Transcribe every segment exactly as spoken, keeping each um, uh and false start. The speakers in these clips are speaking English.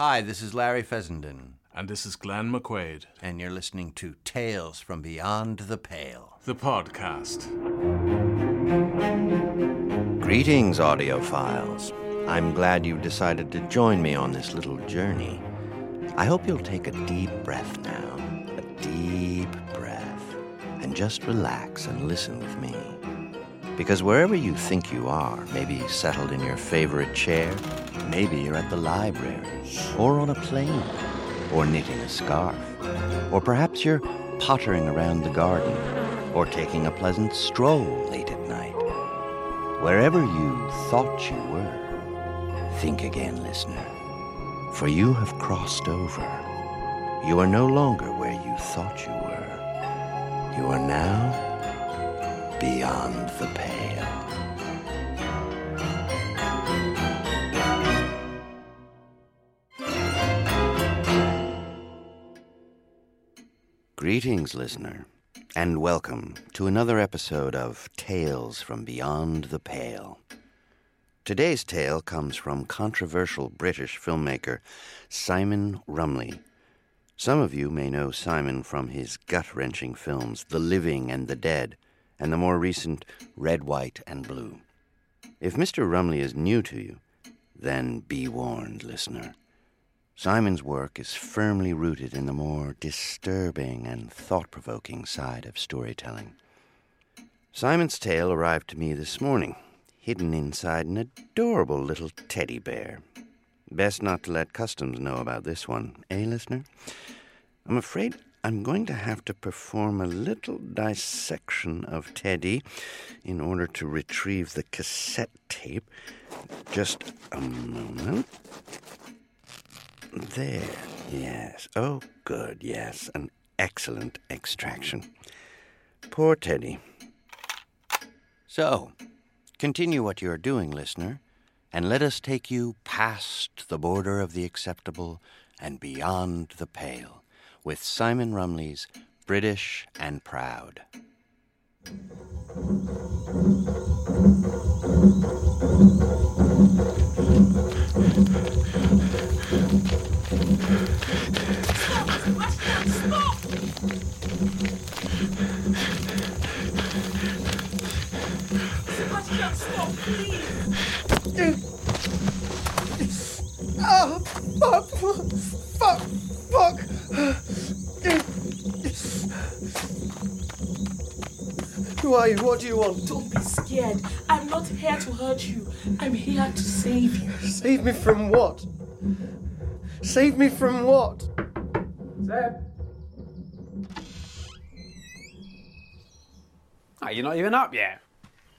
Hi, this is Larry Fessenden. And this is Glenn McQuaid. And you're listening to Tales from Beyond the Pale, the podcast. Greetings, audiophiles. I'm glad you've decided to join me on this little journey. I hope you'll take a deep breath now, a deep breath, and just relax and listen with me. Because wherever you think you are, maybe settled in your favorite chair, maybe you're at the library, or on a plane, or knitting a scarf, or perhaps you're pottering around the garden, or taking a pleasant stroll late at night. Wherever you thought you were, think again, listener, for you have crossed over. You are no longer where you thought you were. You are now beyond the pale. Greetings, listener, and welcome to another episode of Tales from Beyond the Pale. Today's tale comes from controversial British filmmaker Simon Rumley. Some of you may know Simon from his gut-wrenching films The Living and the Dead, and the more recent Red, White, and Blue. If Mister Rumley is new to you, then be warned, listener. Simon's work is firmly rooted in the more disturbing and thought-provoking side of storytelling. Simon's tale arrived to me this morning, hidden inside an adorable little teddy bear. Best not to let customs know about this one, eh, listener? I'm afraid I'm going to have to perform a little dissection of Teddy in order to retrieve the cassette tape. Just a moment. There, yes. Oh, good, yes. An excellent extraction. Poor Teddy. So, continue what you are doing, listener, and let us take you past the border of the acceptable and beyond the pale, with Simon Rumley's British and Proud. Sebastian, stop, please! Oh, fuck, fuck, fuck, fuck. Who are you? What do you want? Don't be scared. I'm not here to hurt you. I'm here to save you. Save me from what? Save me from what? Zeb? Oh, you're not even up yet.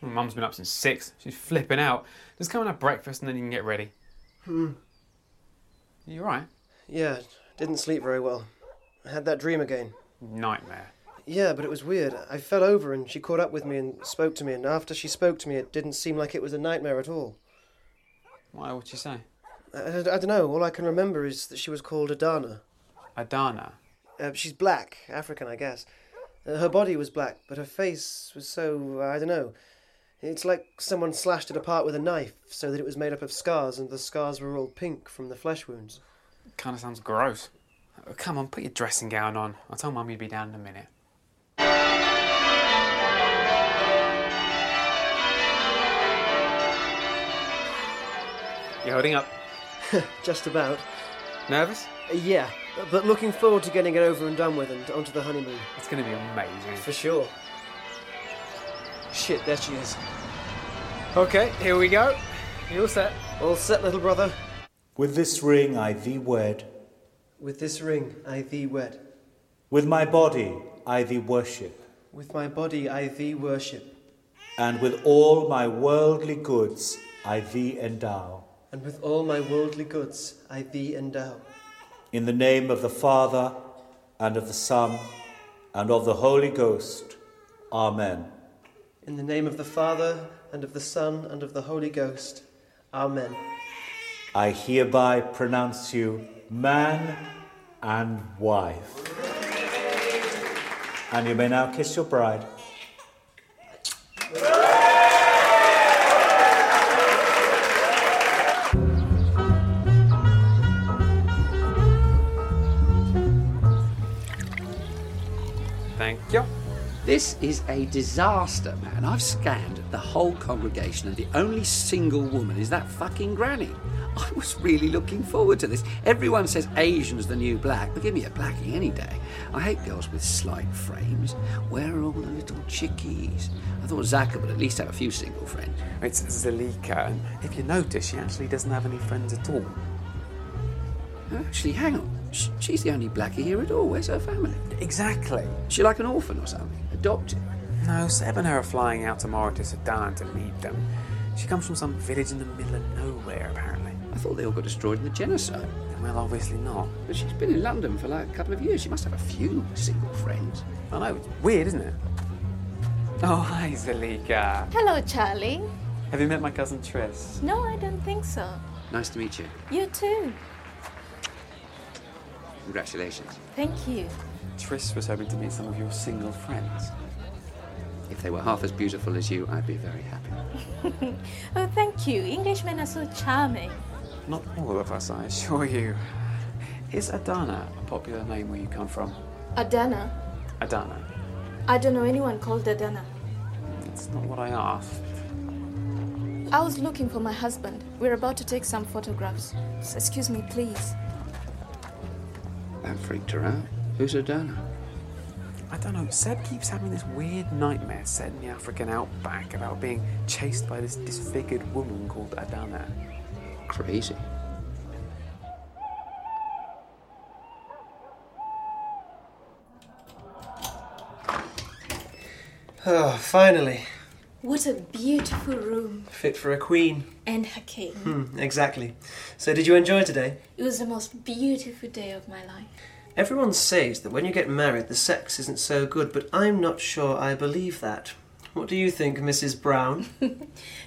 Mum's been up since six. She's flipping out. Just come and have breakfast and then you can get ready. Hmm. You alright? Yeah, didn't sleep very well. I had that dream again. Nightmare. Yeah, but it was weird. I fell over and she caught up with me and spoke to me, and after she spoke to me, it didn't seem like it was a nightmare at all. Why? What'd she say? I, I, I don't know. All I can remember is that she was called Adana. Adana? Uh, she's black. African, I guess. Uh, her body was black, but her face was so, uh, I don't know. It's like someone slashed it apart with a knife so that it was made up of scars, and the scars were all pink from the flesh wounds. Kind of sounds gross. Oh, come on, put your dressing gown on. I'll tell Mum you'd be down in a minute. You holding up? Just about. Nervous? Uh, yeah, but looking forward to getting it over and done with and onto the honeymoon. It's going to be amazing. For sure. Shit, there she is. Okay, here we go. You all set? All set, little brother. With this ring I thee wed. With this ring I thee wed. With my body I thee worship. With my body I thee worship. And with all my worldly goods I thee endow. And with all my worldly goods I thee endow. In the name of the Father, and of the Son, and of the Holy Ghost. Amen. In the name of the Father, and of the Son, and of the Holy Ghost. Amen. I hereby pronounce you man and wife. And you may now kiss your bride. Thank you. This is a disaster, man. I've scanned the whole congregation and the only single woman is that fucking granny. I was really looking forward to this. Everyone says Asian's the new black, but give me a blackie any day. I hate girls with slight frames. Where are all the little chickies? I thought Zaka would at least have a few single friends. It's Zalika, and if you notice, she actually doesn't have any friends at all. Actually, hang on. She's the only blackie here at all. Where's her family? Exactly. Is she like an orphan or something? Adopted? No, Seb and her are flying out tomorrow to Sudan to meet them. She comes from some village in the middle of nowhere, apparently. I thought they all got destroyed in the genocide. Well, obviously not. But she's been in London for like a couple of years. She must have a few single friends. I know, it's weird, isn't it? Oh, hi, Zalika. Hello, Charlie. Have you met my cousin Triss? No, I don't think so. Nice to meet you. You too. Congratulations. Thank you. Triss was hoping to meet some of your single friends. If they were half as beautiful as you, I'd be very happy. Oh, thank you. Englishmen are so charming. Not all of us, I assure you. Is Adana a popular name where you come from? Adana? Adana. I don't know anyone called Adana. That's not what I asked. I was looking for my husband. We're about to take some photographs. So excuse me, please. That freaked her out. Who's Adana? I don't know. Seb keeps having this weird nightmare set in the African outback about being chased by this disfigured woman called Adana. Crazy. Oh, finally. What a beautiful room. Fit for a queen. And her king. Hmm, exactly. So did you enjoy today? It was the most beautiful day of my life. Everyone says that when you get married, the sex isn't so good, but I'm not sure I believe that. What do you think, Missus Brown?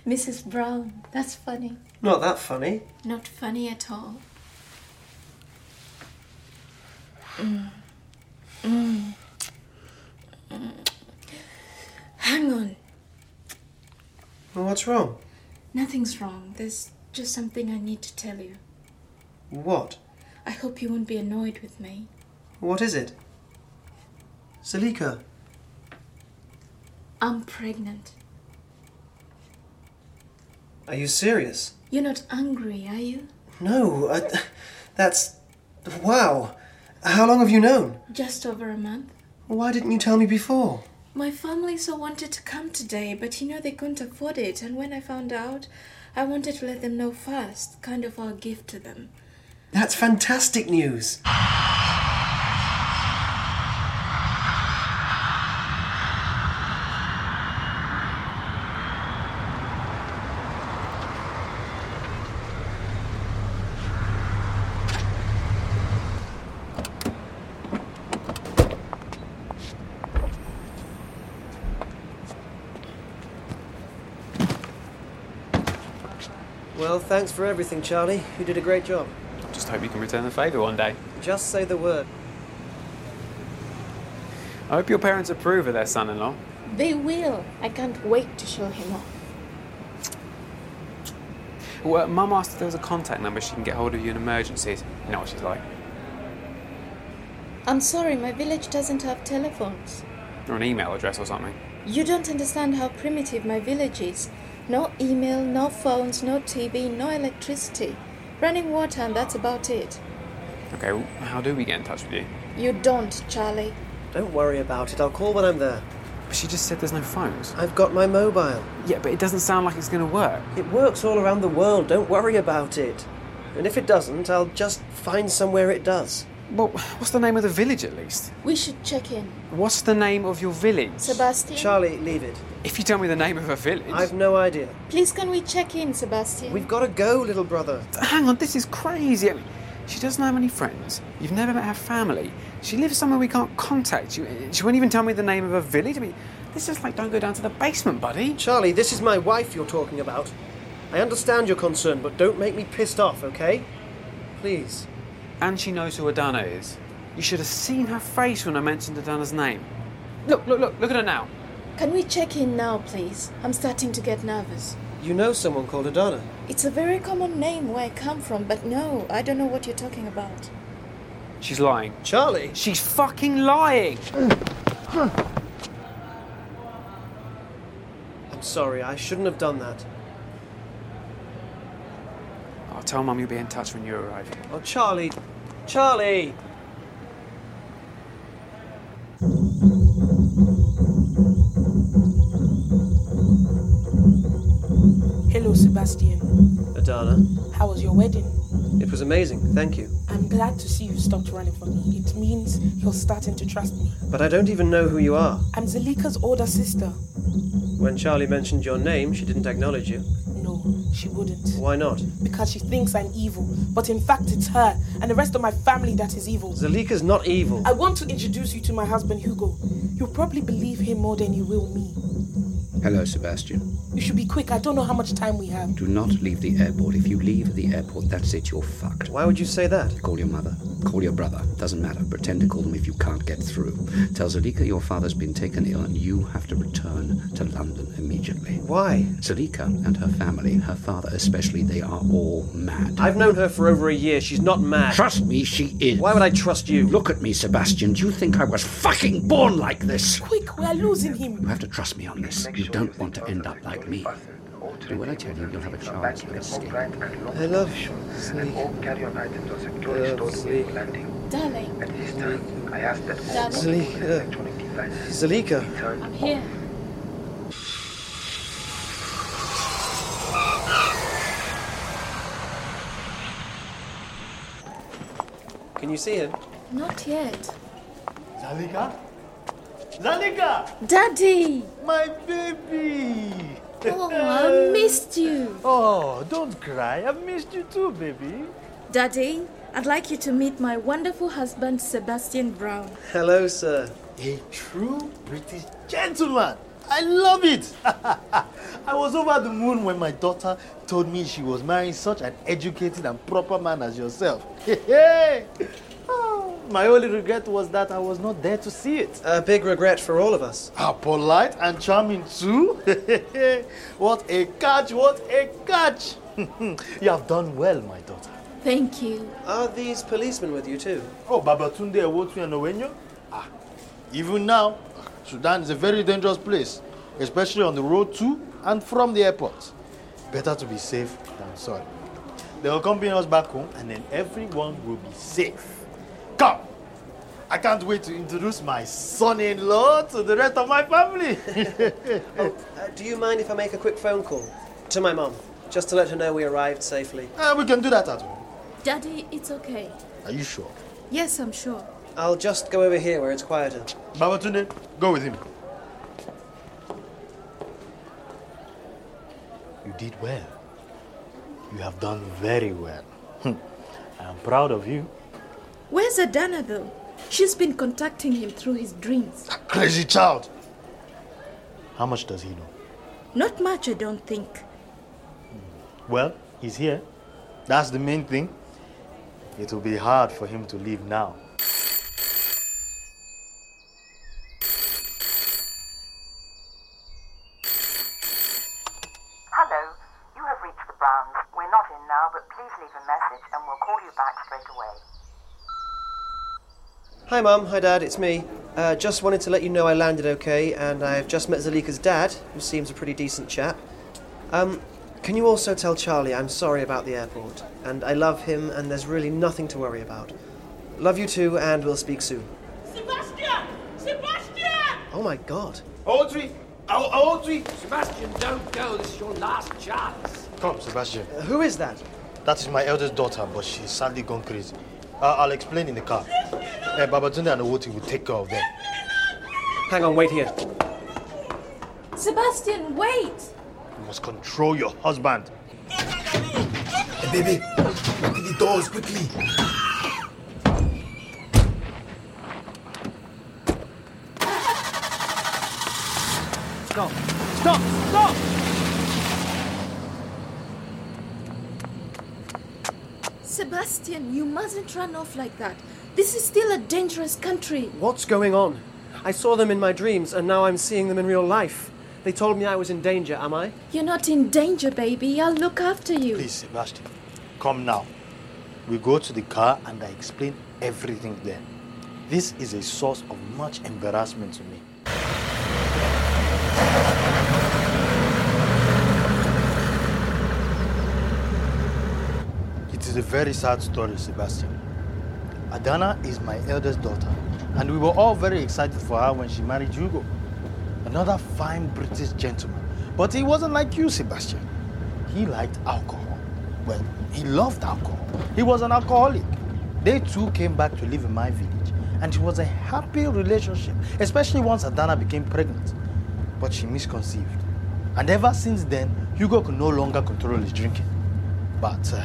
Missus Brown, that's funny. Not that funny. Not funny at all. Mm. Mm. Mm. Hang on. Well, what's wrong? Nothing's wrong. There's just something I need to tell you. What? I hope you won't be annoyed with me. What is it? Zalika. I'm pregnant. Are you serious? You're not angry, are you? No, I, that's... Wow. How long have you known? Just over a month. Why didn't you tell me before? My family so wanted to come today, but you know they couldn't afford it, and when I found out, I wanted to let them know first, kind of our gift to them. That's fantastic news! Well, thanks for everything, Charlie. You did a great job. Just hope you can return the favour one day. Just say the word. I hope your parents approve of their son-in-law. They will. I can't wait to show him off. Well, Mum asked if there was a contact number she can get hold of you in emergencies. You know what she's like. I'm sorry, my village doesn't have telephones. Or an email address or something. You don't understand how primitive my village is. No email, no phones, no T V, no electricity. Running water, and that's about it. Okay, well, how do we get in touch with you? You don't, Charlie. Don't worry about it. I'll call when I'm there. But she just said there's no phones. I've got my mobile. Yeah, but it doesn't sound like it's going to work. It works all around the world. Don't worry about it. And if it doesn't, I'll just find somewhere it does. Well, what's the name of the village, at least? We should check in. What's the name of your village? Sebastian? Charlie, leave it. If you tell me the name of a village... I've no idea. Please, can we check in, Sebastian? We've got to go, little brother. Hang on, this is crazy. I mean, she doesn't have any friends. You've never met her family. She lives somewhere we can't contact you. She won't even tell me the name of a village. I mean, this is like, don't go down to the basement, buddy. Charlie, this is my wife you're talking about. I understand your concern, but don't make me pissed off, okay? Please. And she knows who Adana is. You should have seen her face when I mentioned Adana's name. Look, look, look, look at her now. Can we check in now, please? I'm starting to get nervous. You know someone called Adana? It's a very common name where I come from, but no, I don't know what you're talking about. She's lying. Charlie? She's fucking lying! I'm sorry, I shouldn't have done that. I'll tell Mum you'll be in touch when you arrive. Oh, Charlie! Charlie! Hello, Sebastian. Adana. How was your wedding? It was amazing, thank you. I'm glad to see you stopped running from me. It means you're starting to trust me. But I don't even know who you are. I'm Zelika's older sister. When Charlie mentioned your name, she didn't acknowledge you. No, she wouldn't. Why not? Because she thinks I'm evil. But in fact, it's her and the rest of my family that is evil. Zelika's not evil. I want to introduce you to my husband, Hugo. You'll probably believe him more than you will me. Hello, Sebastian. You should be quick. I don't know how much time we have. Do not leave the airport. If you leave the airport, that's it. You're fucked. Why would you say that? Call your mother. Call your brother. Doesn't matter. Pretend to call them if you can't get through. Tell Zelika your father's been taken ill and you have to return to London immediately. Why? Zelika and her family, her father especially, they are all mad. I've known her for over a year. She's not mad. Trust me, she is. Why would I trust you? Look at me, Sebastian. Do you think I was fucking born like this? Quick, we're losing him. You have to trust me on this. You don't want to end up like me. Do what I tell you, you'll have a chance to escape. I love you. Zelika. Darling. At this time, I ask that all Zelika. Zelika. I'm here. Can you see him? Not yet. Zelika? Zelika! Daddy! My baby! Oh, I missed you. Oh, don't cry. I've missed you too, baby. Daddy, I'd like you to meet my wonderful husband, Sebastian Brown. Hello, sir. A true British gentleman. I love it. I was over the moon when my daughter told me she was marrying such an educated and proper man as yourself. Hey, oh, my only regret was that I was not there to see it. A big regret for all of us. Ah, polite and charming too. What a catch, what a catch. You have done well, my daughter. Thank you. Are these policemen with you too? Oh, Babatunde, Ewotu and Owenyo. Ah, even now, Sudan is a very dangerous place, especially on the road to and from the airport. Better to be safe than sorry. They will accompany us back home and then everyone will be safe. Come! I can't wait to introduce my son-in-law to the rest of my family. Oh, uh, do you mind if I make a quick phone call to my mum, just to let her know we arrived safely? Uh, we can do that at home. Daddy, it's okay. Are you sure? Yes, I'm sure. I'll just go over here where it's quieter. Babatunde, go with him. You did well. You have done very well. I am proud of you. Where's Adana, though? She's been contacting him through his dreams. That crazy child! How much does he know? Not much, I don't think. Well, he's here. That's the main thing. It will be hard for him to leave now. Hello, you have reached the Browns. We're not in now, but please leave a message and we'll call you back straight away. Hi Mum, hi Dad, it's me. Uh, just wanted to let you know I landed okay, and I've just met Zelika's dad, who seems a pretty decent chap. Um, can you also tell Charlie I'm sorry about the airport, and I love him, and there's really nothing to worry about. Love you too, and we'll speak soon. Sebastian! Sebastian! Oh my God. Audrey! Oh, Audrey! Sebastian, don't go. This is your last chance. Come, Sebastian. Uh, who is that? That is my eldest daughter, but she's sadly gone crazy. Uh, I'll explain in the car. Hey, Babatunde and Owoti will take care of them. Hang on, wait here. Sebastian, wait! You must control your husband. Hey, baby, open the doors quickly. Stop! Stop! Stop! Sebastian, you mustn't run off like that. This is still a dangerous country. What's going on? I saw them in my dreams, and now I'm seeing them in real life. They told me I was in danger, am I? You're not in danger, baby. I'll look after you. Please, Sebastian, come now. We go to the car, and I explain everything there. This is a source of much embarrassment to me. It is a very sad story, Sebastian. Adana is my eldest daughter, and we were all very excited for her when she married Hugo, another fine British gentleman. But he wasn't like you, Sebastian. He liked alcohol. Well, he loved alcohol. He was an alcoholic. They two came back to live in my village, and it was a happy relationship, especially once Adana became pregnant. But she misconceived. And ever since then, Hugo could no longer control his drinking. But uh,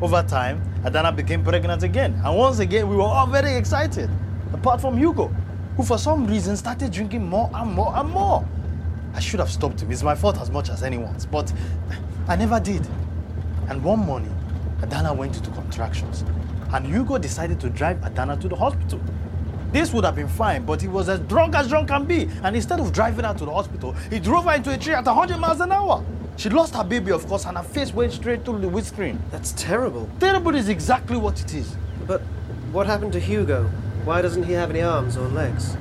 over time, Adana became pregnant again. And once again, we were all very excited, apart from Hugo, who for some reason started drinking more and more and more. I should have stopped him. It's my fault as much as anyone's, but I never did. And one morning, Adana went into contractions, and Hugo decided to drive Adana to the hospital. This would have been fine, but he was as drunk as drunk can be, and instead of driving her to the hospital, he drove her into a tree at one hundred miles an hour. She lost her baby, of course, and her face went straight through the windscreen. That's terrible. Terrible is exactly what it is. But what happened to Hugo? Why doesn't he have any arms or legs?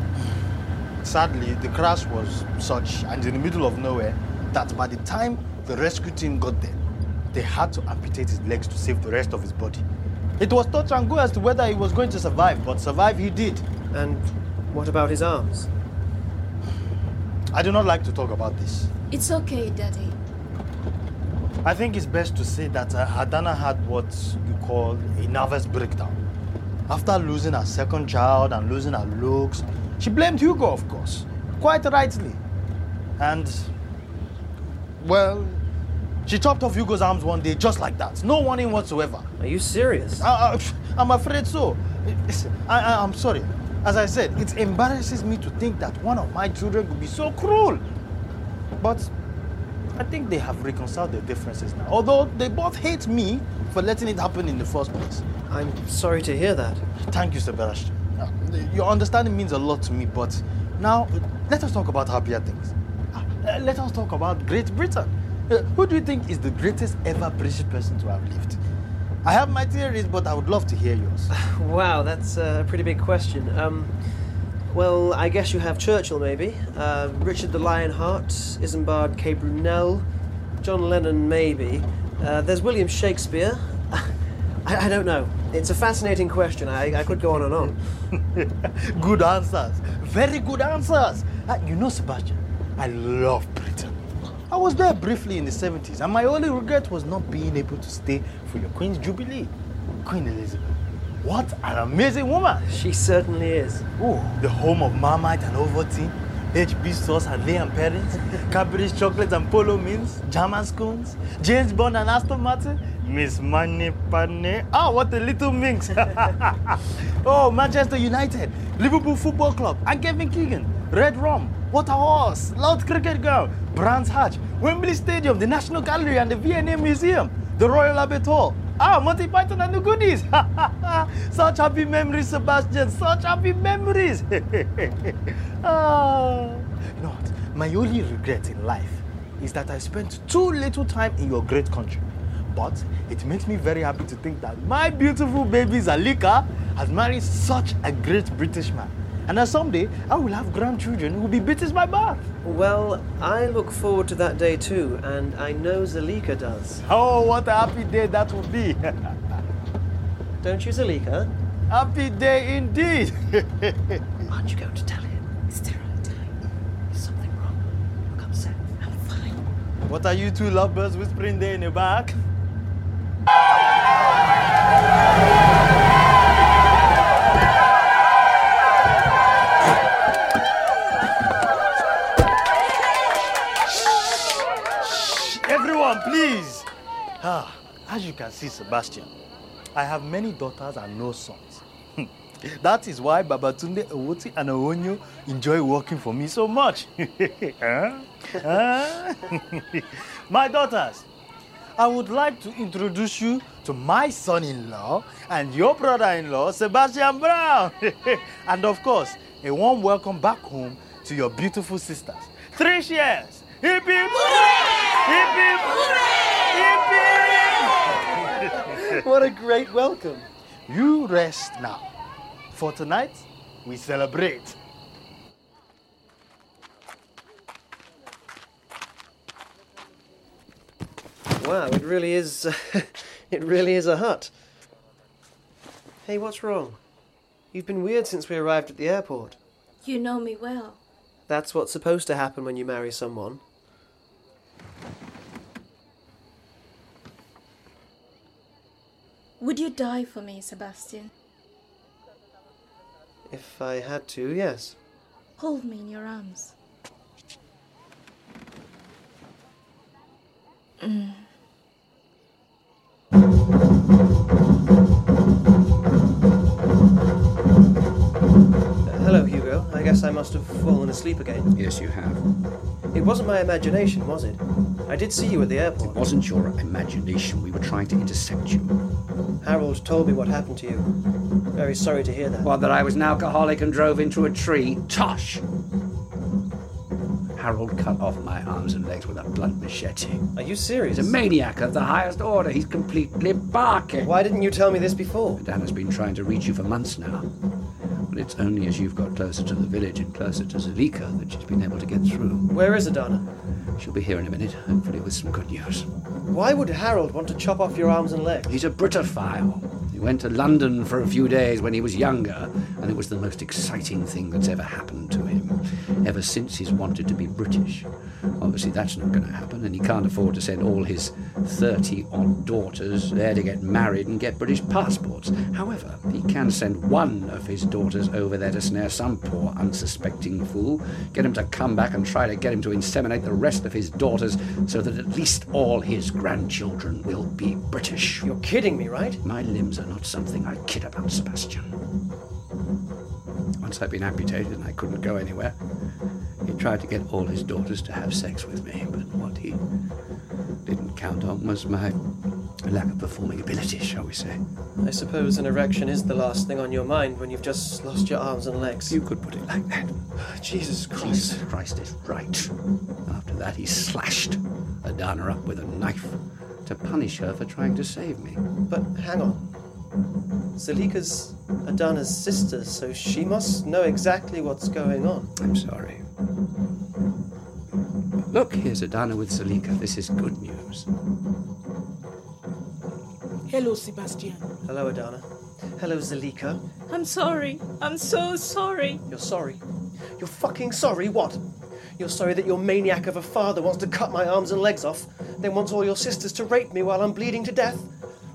Sadly, the crash was such, and in the middle of nowhere, that by the time the rescue team got there, they had to amputate his legs to save the rest of his body. It was touch and go as to whether he was going to survive, but survive he did. And what about his arms? I do not like to talk about this. It's okay, Daddy. I think it's best to say that uh, Adana had what you call a nervous breakdown. After losing her second child and losing her looks, she blamed Hugo, of course, quite rightly. And, well, she chopped off Hugo's arms one day, just like that. No warning whatsoever. Are you serious? I, I, I'm afraid so. I, I, I'm sorry. As I said, it embarrasses me to think that one of my children would be so cruel. But I think they have reconciled their differences now, although they both hate me for letting it happen in the first place. I'm sorry to hear that. Thank you, Sebastian. Your understanding means a lot to me, but now let us talk about happier things. Let us talk about Great Britain. Uh, who do you think is the greatest ever British person to have lived? I have my theories, but I would love to hear yours. Wow, that's a pretty big question. Um, well, I guess you have Churchill, maybe. Uh, Richard the Lionheart, Isambard K. Brunel, John Lennon, maybe. Uh, there's William Shakespeare. I, I don't know. It's a fascinating question. I, I could go on and on. Good answers. Very good answers. Uh, you know, Sebastian, I love Britain. I was there briefly in the seventies, and my only regret was not being able to stay for your Queen's Jubilee. Queen Elizabeth. What an amazing woman! She certainly is. Ooh, the home of Marmite and Ovaltine, H B Sauce and Lea and Perrins, Cadbury's chocolates and Polo Mints, German scones, James Bond and Aston Martin, Miss Moneypenny. Ah, oh, what a little minx! Oh, Manchester United, Liverpool Football Club, and Kevin Keegan, Red Rum. What a horse! Loud cricket ground, Brands Hatch, Wembley Stadium, the National Gallery and the V and A Museum, the Royal Albert Hall. Ah, Monty Python and the Goodies! Such happy memories, Sebastian, such happy memories! ah. You know what? My only regret in life is that I spent too little time in your great country. But it makes me very happy to think that my beautiful baby Zalika has married such a great British man. And then someday, I will have grandchildren who will be bit as my bath. Well, I look forward to that day too, and I know Zalika does. Oh, what a happy day that will be. Don't you, Zalika? Happy day indeed. Aren't you going to tell him? It's the right time. There's something wrong. Look upset. I'm fine. What are you two lovebirds whispering there in the back? Please! Ah, as you can see, Sebastian, I have many daughters and no sons. That is why Babatunde, Owoti, and Owonyo enjoy working for me so much. huh? Huh? My daughters, I would like to introduce you to my son-in-law and your brother-in-law, Sebastian Brown. And of course, a warm welcome back home to your beautiful sisters. Three shares! Hippie! Hooray! Hippie! Hippie! What a great welcome. You rest now. For tonight, we celebrate. Wow, it really is, it really is a hut. Hey, what's wrong? You've been weird since we arrived at the airport. You know me well. That's what's supposed to happen when you marry someone. Would you die for me, Sebastian? If I had to, yes. Hold me in your arms. Mm. Hello, Hugo. I guess I must have fallen asleep again. Yes, you have. It wasn't my imagination, was it? I did see you at the airport. It wasn't your imagination. We were trying to intercept you. Harold told me what happened to you. Very sorry to hear that. What, that I was an alcoholic and drove into a tree? Tosh! Harold cut off my arms and legs with a blunt machete. Are you serious? He's a maniac of the highest order. He's completely barking. Why didn't you tell me this before? Dan has been trying to reach you for months now. But it's only as you've got closer to the village and closer to Zelika that she's been able to get through. Where is Adana? She'll be here in a minute, hopefully with some good news. Why would Harold want to chop off your arms and legs? He's a Britophile. He went to London for a few days when he was younger, and it was the most exciting thing that's ever happened to him. Ever since, he's wanted to be British. Obviously, that's not going to happen, and he can't afford to send all his thirty-odd daughters there to get married and get British passports. However, he can send one of his daughters over there to snare some poor unsuspecting fool, get him to come back and try to get him to inseminate the rest of his daughters so that at least all his grandchildren will be British. You're kidding me, right? My limbs are not something I kid about, Sebastian. Once I'd been amputated and I couldn't go anywhere, he tried to get all his daughters to have sex with me, but what he didn't count on was my lack of performing ability, shall we say. I suppose an erection is the last thing on your mind when you've just lost your arms and legs. You could put it like that. Jesus Christ. Jesus Christ is right. After that, he slashed Adana up with a knife to punish her for trying to save me. But hang on. Zelika's Adana's sister, so she must know exactly what's going on. I'm sorry. Look, here's Adana with Zelika. This is good news. Hello, Sebastian. Hello, Adana. Hello, Zelika. I'm sorry. I'm so sorry. You're sorry? You're fucking sorry, what? You're sorry that your maniac of a father wants to cut my arms and legs off, then wants all your sisters to rape me while I'm bleeding to death?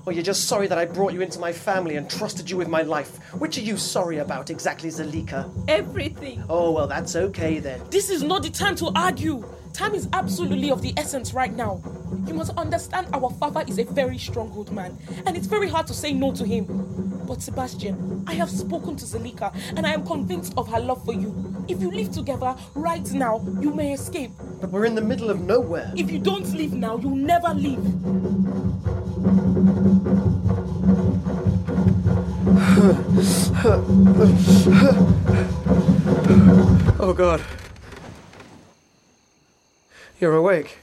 Or you're just sorry that I brought you into my family and trusted you with my life? Which are you sorry about exactly, Zelika? Everything. Oh, well, that's okay, then. This is not the time to argue. Time is absolutely of the essence right now. You must understand our father is a very strong old man, and it's very hard to say no to him. But Sebastian, I have spoken to Zelika, and I am convinced of her love for you. If you live together right now, you may escape. But we're in the middle of nowhere. If you don't leave now, you'll never leave. Oh, God. You're awake.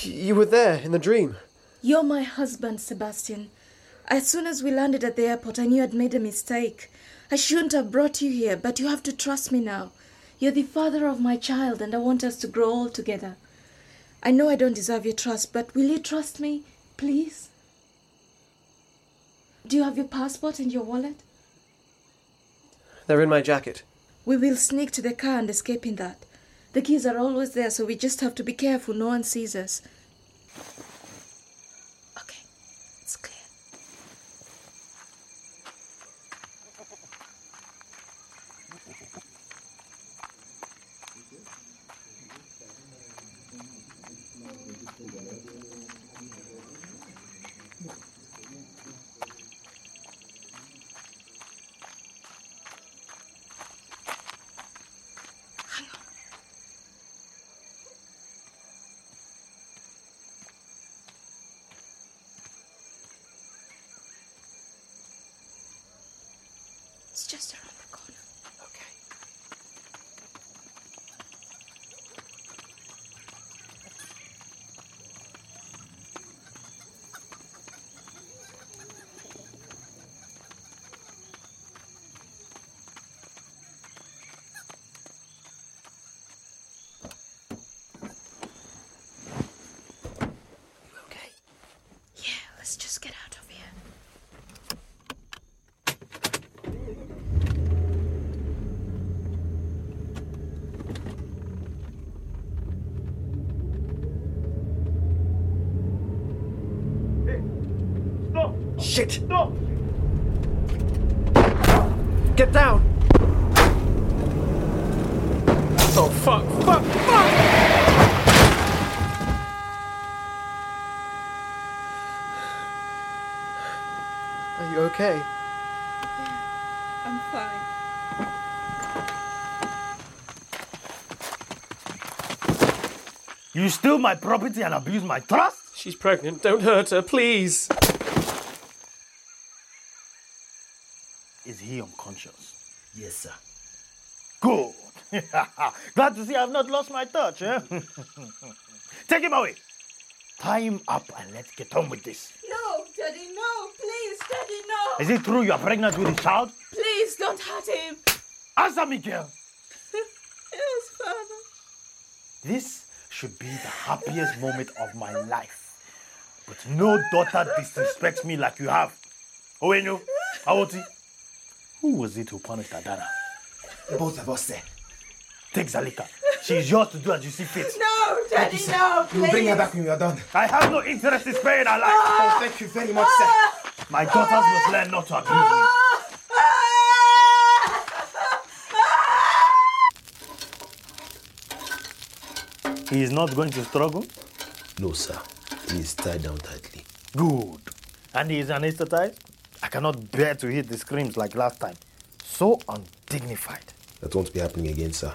You were there, in the dream. You're my husband, Sebastian. As soon as we landed at the airport, I knew I'd made a mistake. I shouldn't have brought you here, but you have to trust me now. You're the father of my child, and I want us to grow old together. I know I don't deserve your trust, but will you trust me, please? Do you have your passport and your wallet? They're in my jacket. We will sneak to the car and escape in that. The keys are always there, so we just have to be careful. No one sees us. Okay, it's clear. It's just around the corner. Okay. Shit! No! Get down! Oh, fuck, fuck, fuck! Are you okay? Yeah, I'm fine. You steal my property and abuse my trust? She's pregnant. Don't hurt her, please. Is he unconscious? Yes, sir. Good. Glad to see I've not lost my touch, eh? Take him away. Tie him up and let's get on with this. No, Daddy, no. Please, Daddy, no. Is it true you're pregnant with a child? Please, don't hurt him. Answer me, girl. Yes, Father. This should be the happiest moment of my life. But no daughter disrespects me like you have. Owenu, Awoti, who was it who punished Adana? Both of us, sir. Take Zalika. She's yours to do as you see fit. No, Daddy, you, no, please. We'll bring her back when we are done. I have no interest in sparing her life. Oh, thank you very much, oh, sir. My daughters oh, must learn not to abuse oh, me. He is not going to struggle? No, sir. He is tied down tightly. Good. And he is anesthetized? I cannot bear to hear the screams like last time. So undignified. That won't be happening again, sir.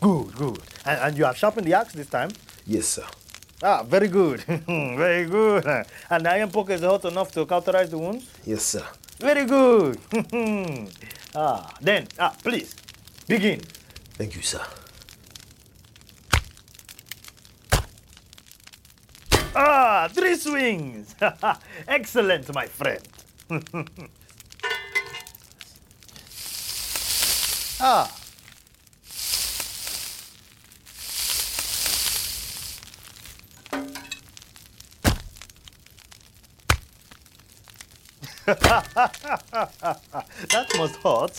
Good, good. And, and you have sharpened the axe this time? Yes, sir. Ah, very good. Very good. And the iron poker is hot enough to cauterize the wounds? Yes, sir. Very good. ah, then, ah, please, begin. Thank you, sir. Ah, three swings! Excellent, my friend. ah. That was hot.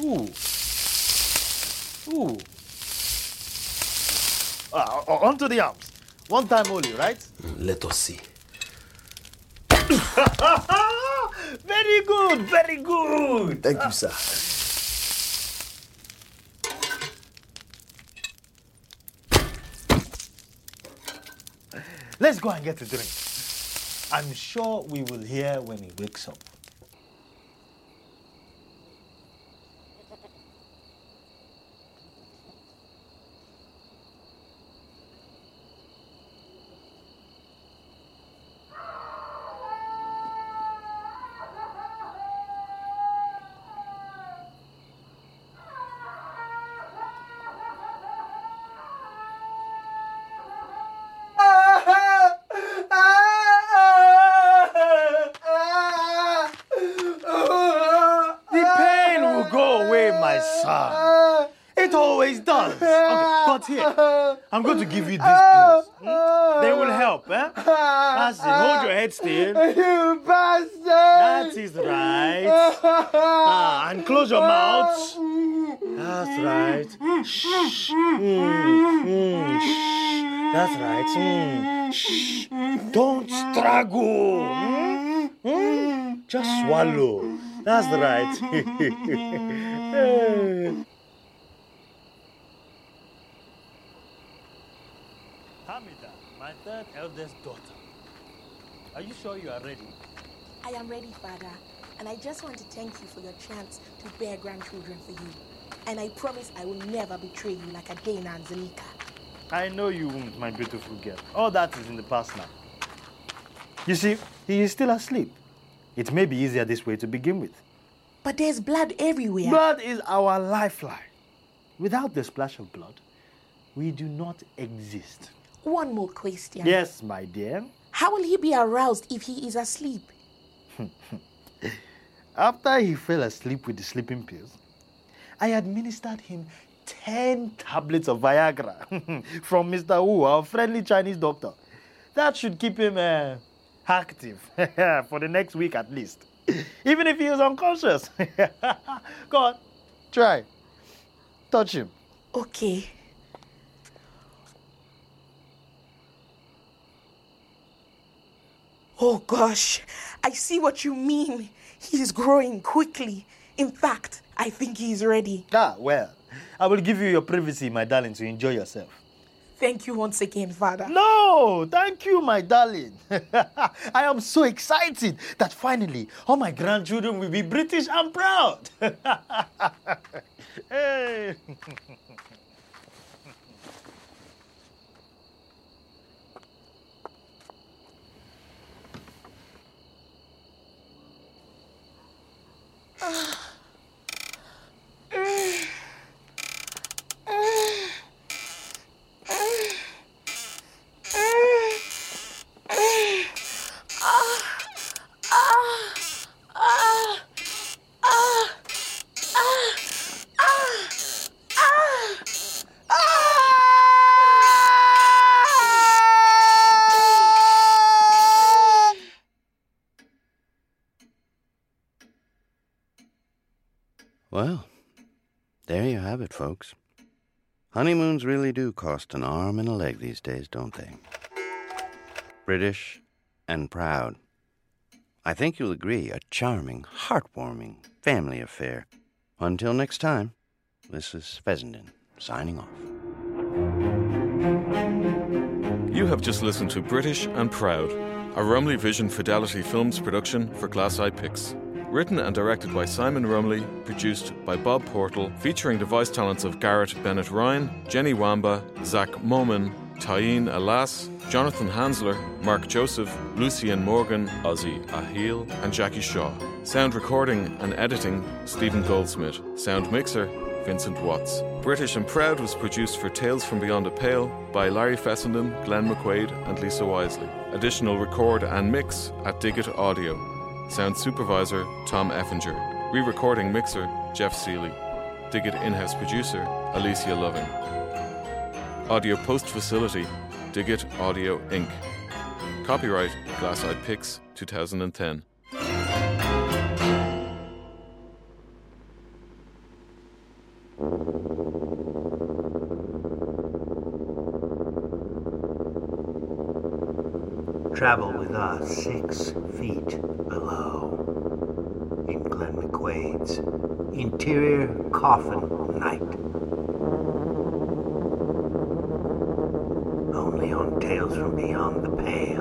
Ooh. Ooh. Ah, onto the arms. One time only, right? Let us see. Very good, very good. Thank you, sir. Let's go and get a drink. I'm sure we will hear when he wakes up. I'm going to give you these pills. Hmm? They will help, eh? That's it. Hold your head still. You bastard! That is right. Ah, and close your mouth. That's right. Shh. Mm. Mm. Shh. That's right. Mm. Shh. Don't struggle. Mm. Mm. Just swallow. That's right. My third eldest daughter. Are you sure you are ready? I am ready, Father. And I just want to thank you for your chance to bear grandchildren for you. And I promise I will never betray you like Adena and Zalika. I know you won't, my beautiful girl. All that is in the past now. You see, he is still asleep. It may be easier this way to begin with. But there's blood everywhere. Blood is our lifeline. Without the splash of blood, we do not exist. One more question. Yes, my dear. How will he be aroused if he is asleep? After he fell asleep with the sleeping pills, I administered him ten tablets of Viagra from Mister Wu, our friendly Chinese doctor. That should keep him uh, active for the next week at least, even if he is unconscious. Go on, try. Touch him. Okay. Oh gosh, I see what you mean. He is growing quickly. In fact, I think he is ready. Ah, well, I will give you your privacy, my darling, to enjoy yourself. Thank you once again, Father. No, thank you, my darling. I am so excited that finally all my grandchildren will be British and proud. Hey. Well, there you have it, folks. Honeymoons really do cost an arm and a leg these days, don't they? British and proud. I think you'll agree, a charming, heartwarming family affair. Until next time, this is Fessenden, signing off. You have just listened to British and Proud, a Rumley Vision Fidelity Films production for Glass Eye Picks. Written and directed by Simon Rumley, produced by Bob Portal, featuring the voice talents of Garrett Bennett-Ryan, Jenny Wamba, Zach Momin, Tyeen Alas, Jonathan Hansler, Mark Joseph, Lucien Morgan, Ozzy Ahil, and Jackie Shaw. Sound recording and editing, Stephen Goldsmith. Sound mixer, Vincent Watts. British and Proud was produced for Tales from Beyond the Pale by Larry Fessenden, Glenn McQuaid, and Lisa Wisely. Additional record and mix at Diggit Audio. Sound supervisor, Tom Effinger. Re-recording mixer, Jeff Seeley. Diggit in-house producer, Alicia Loving. Audio post facility, Diggit Audio Incorporated. Copyright, Glass Eye Picks, twenty ten. Travel with us six feet below in Glenn McQuaid's interior coffin night. Only on Tales from Beyond the Pale.